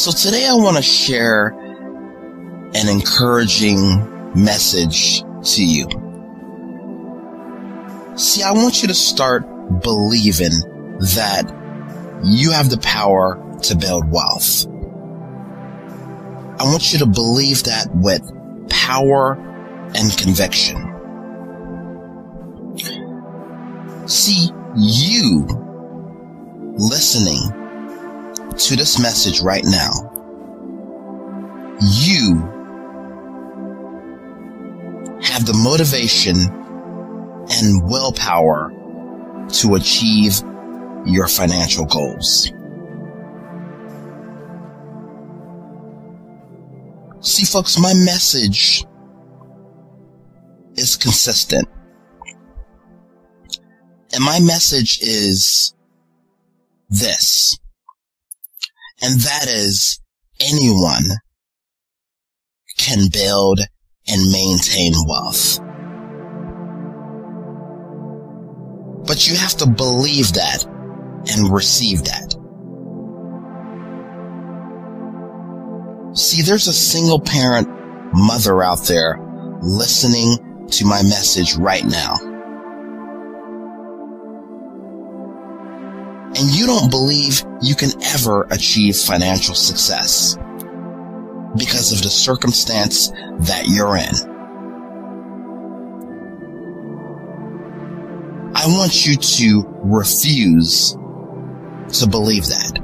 So today I want to share an encouraging message to you. See, I want you to start believing that you have the power to build wealth. I want you to believe that with power and conviction. See, you listening to this message right now, you have the motivation and willpower to achieve your financial goals. See, folks, my message is consistent. And my message is this. And that is, anyone can build and maintain wealth. But you have to believe that and receive that. See, there's a single parent mother out there listening to my message right now. And you don't believe you can ever achieve financial success because of the circumstance that you're in. I want you to refuse to believe that.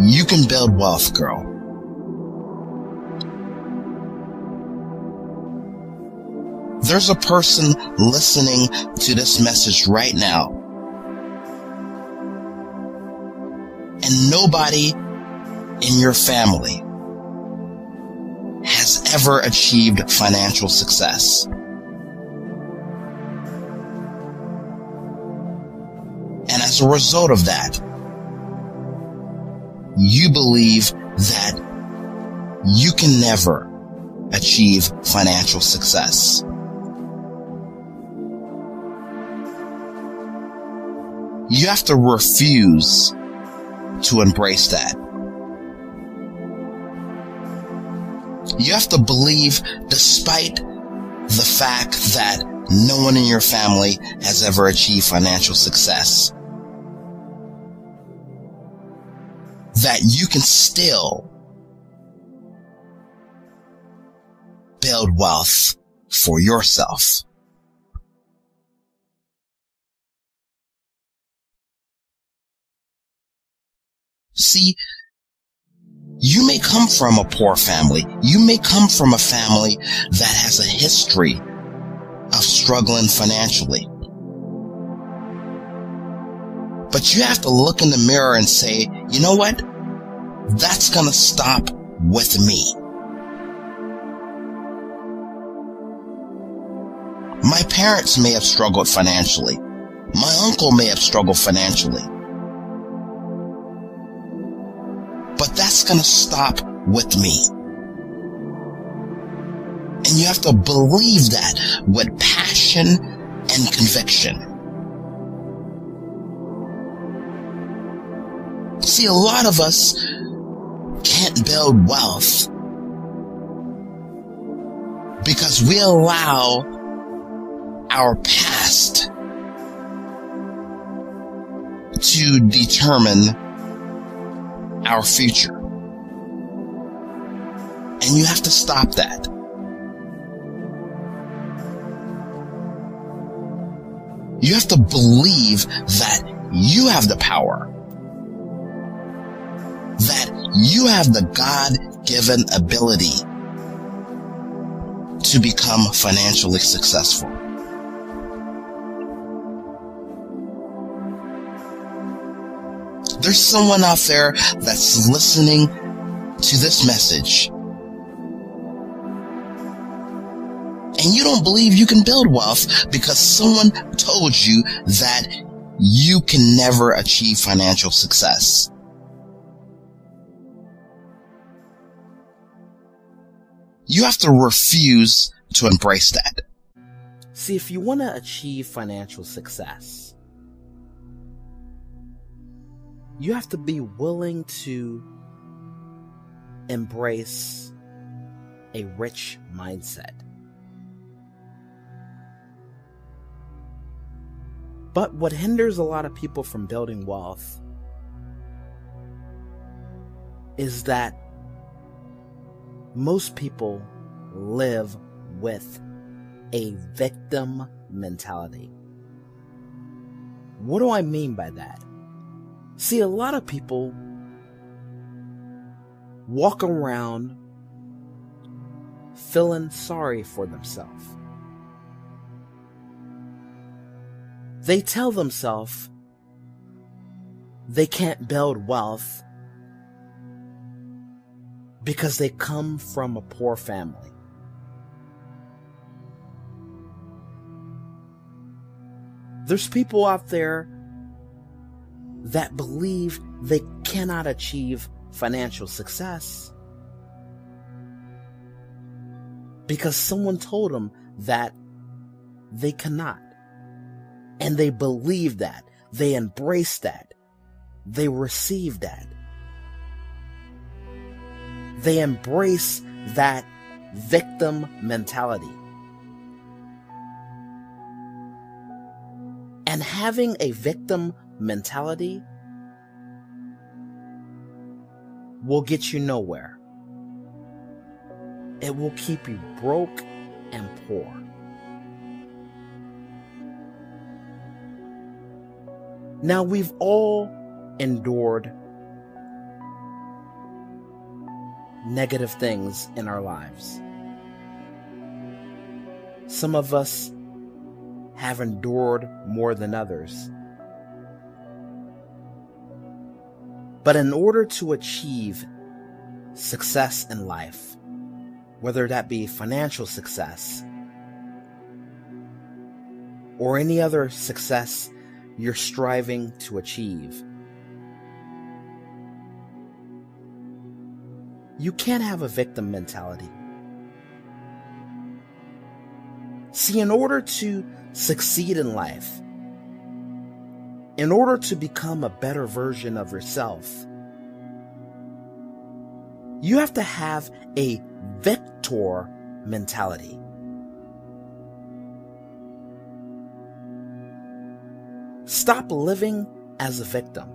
You can build wealth, girl. There's a person listening to this message right now, and nobody in your family has ever achieved financial success. And as a result of that, you believe that you can never achieve financial success. You have to refuse to embrace that. You have to believe despite the fact that no one in your family has ever achieved financial success, that you can still build wealth for yourself. See, you may come from a poor family. You may come from a family that has a history of struggling financially. But you have to look in the mirror and say, you know what? That's going to stop with me. My parents may have struggled financially. My uncle may have struggled financially. But that's going to stop with me. And you have to believe that with passion and conviction. See, a lot of us can't build wealth because we allow our past to determine our future. And you have to stop that. You have to believe that you have the power, that you have the God-given ability to become financially successful. There's someone out there that's listening to this message, and you don't believe you can build wealth because someone told you that you can never achieve financial success. You have to refuse to embrace that. See, if you want to achieve financial success, you have to be willing to embrace a rich mindset. But what hinders a lot of people from building wealth is that most people live with a victim mentality. What do I mean by that? See, a lot of people walk around feeling sorry for themselves. They tell themselves they can't build wealth because they come from a poor family. There's people out there that believe they cannot achieve financial success because someone told them that they cannot. And they believe that. They embrace that. They receive that. They embrace that victim mentality. And having a victim mentality will get you nowhere. It will keep you broke and poor. Now, we've all endured negative things in our lives. Some of us have endured more than others. But in order to achieve success in life, whether that be financial success or any other success you're striving to achieve, you can't have a victim mentality. See, in order to succeed in life, in order to become a better version of yourself, you have to have a victor mentality. Stop living as a victim.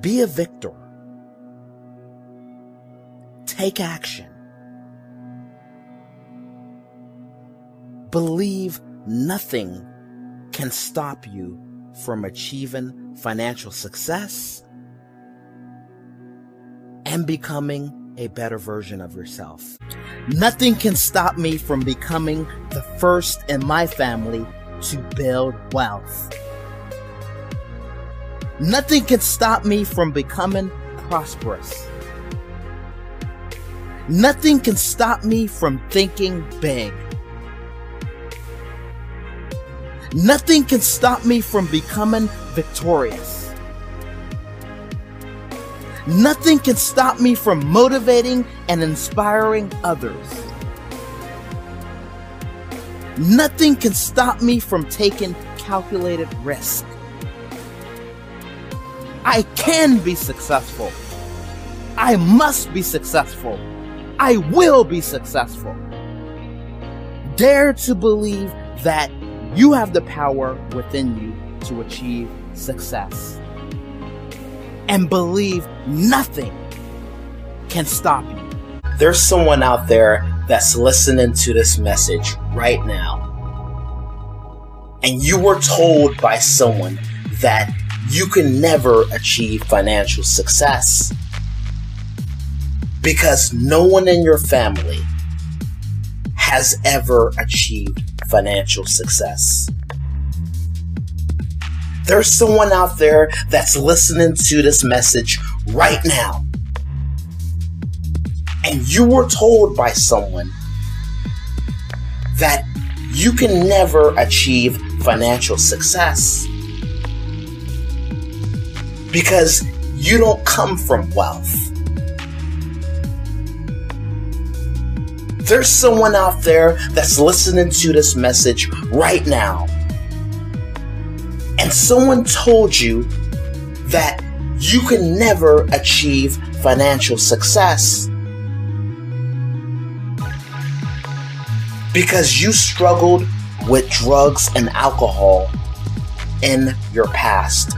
Be a victor. Take action. Believe nothing can stop you from achieving financial success and becoming a better version of yourself. Nothing can stop me from becoming the first in my family to build wealth. Nothing can stop me from becoming prosperous. Nothing can stop me from thinking big. Nothing can stop me from becoming victorious. Nothing can stop me from motivating and inspiring others. Nothing can stop me from taking calculated risk. I can be successful. I must be successful. I will be successful. Dare to believe that you have the power within you to achieve success. And believe nothing can stop you. There's someone out there that's listening to this message right now, and you were told by someone that you can never achieve financial success because no one in your family has ever achieved financial success. There's someone out there that's listening to this message right now, and you were told by someone that you can never achieve financial success because you don't come from wealth. There's someone out there that's listening to this message right now, and someone told you that you can never achieve financial success because you struggled with drugs and alcohol in your past.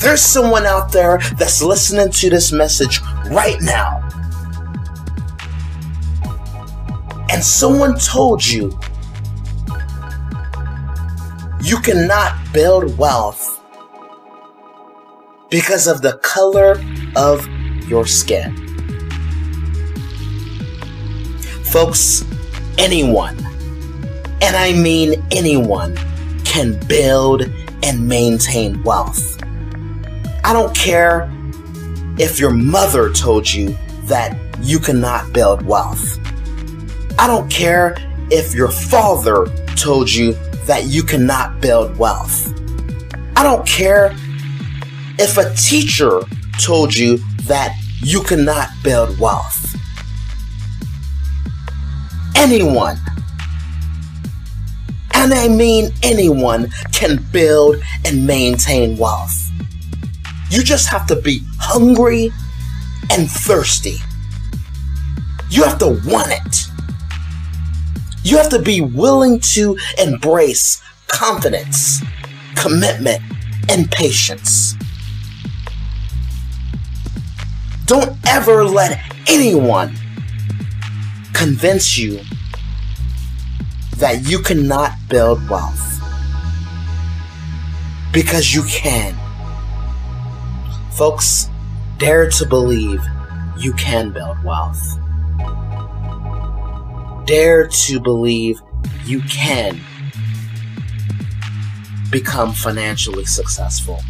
There's someone out there that's listening to this message right now, and someone told you you cannot build wealth because of the color of your skin. Folks, anyone, and I mean anyone, can build and maintain wealth. I don't care if your mother told you that you cannot build wealth. I don't care if your father told you that you cannot build wealth. I don't care if a teacher told you that you cannot build wealth. Anyone, and I mean anyone, can build and maintain wealth. You just have to be hungry and thirsty. You have to want it. You have to be willing to embrace confidence, commitment, and patience. Don't ever let anyone convince you that you cannot build wealth, because you can. Folks, dare to believe you can build wealth. Dare to believe you can become financially successful.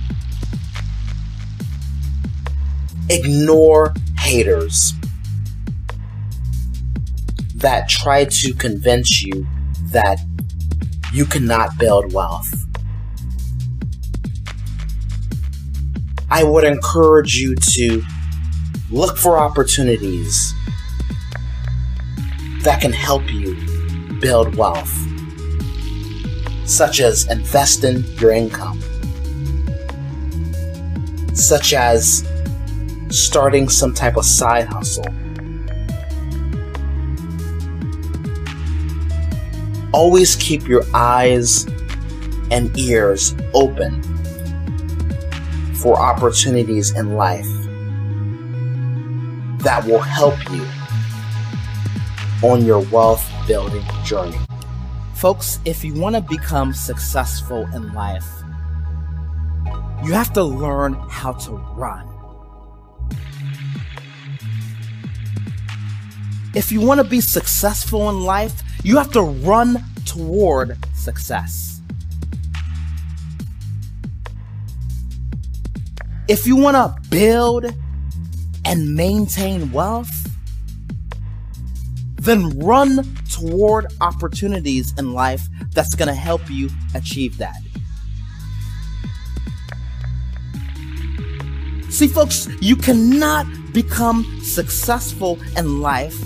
Ignore haters that try to convince you that you cannot build wealth. I would encourage you to look for opportunities that can help you build wealth, such as investing your income, such as starting some type of side hustle. Always keep your eyes and ears open for opportunities in life that will help you on your wealth building journey. Folks, if you want to become successful in life, you have to learn how to run. If you want to be successful in life, you have to run toward success. If you want to build and maintain wealth, then run toward opportunities in life that's going to help you achieve that. See, folks, you cannot become successful in life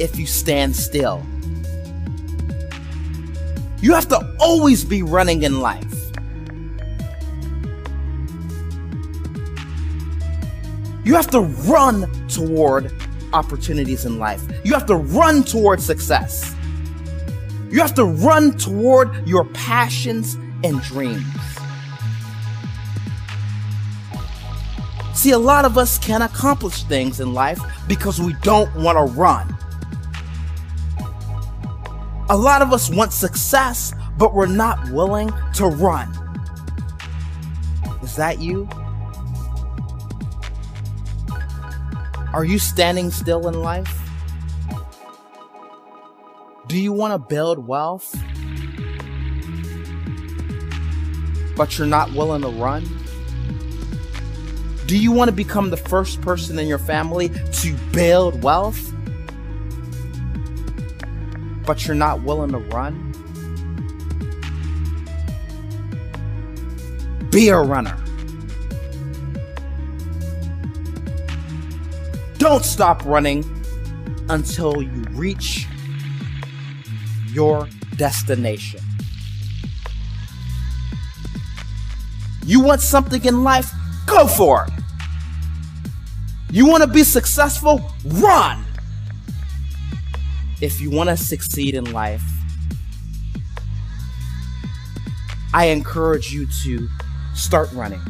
if you stand still. You have to always be running in life. You have to run toward opportunities in life. You have to run toward success. You have to run toward your passions and dreams. See, a lot of us can't accomplish things in life because we don't want to run. A lot of us want success, but we're not willing to run. Is that you? Are you standing still in life? Do you want to build wealth, but you're not willing to run? Do you want to become the first person in your family to build wealth, but you're not willing to run? Be a runner. Don't stop running until you reach your destination. You want something in life? Go for it. You want to be successful? Run. If you want to succeed in life, I encourage you to start running.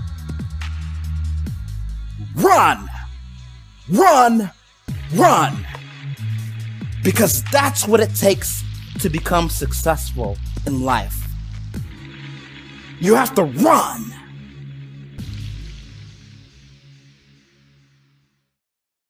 Run, run, run. Because that's what it takes to become successful in life. You have to run.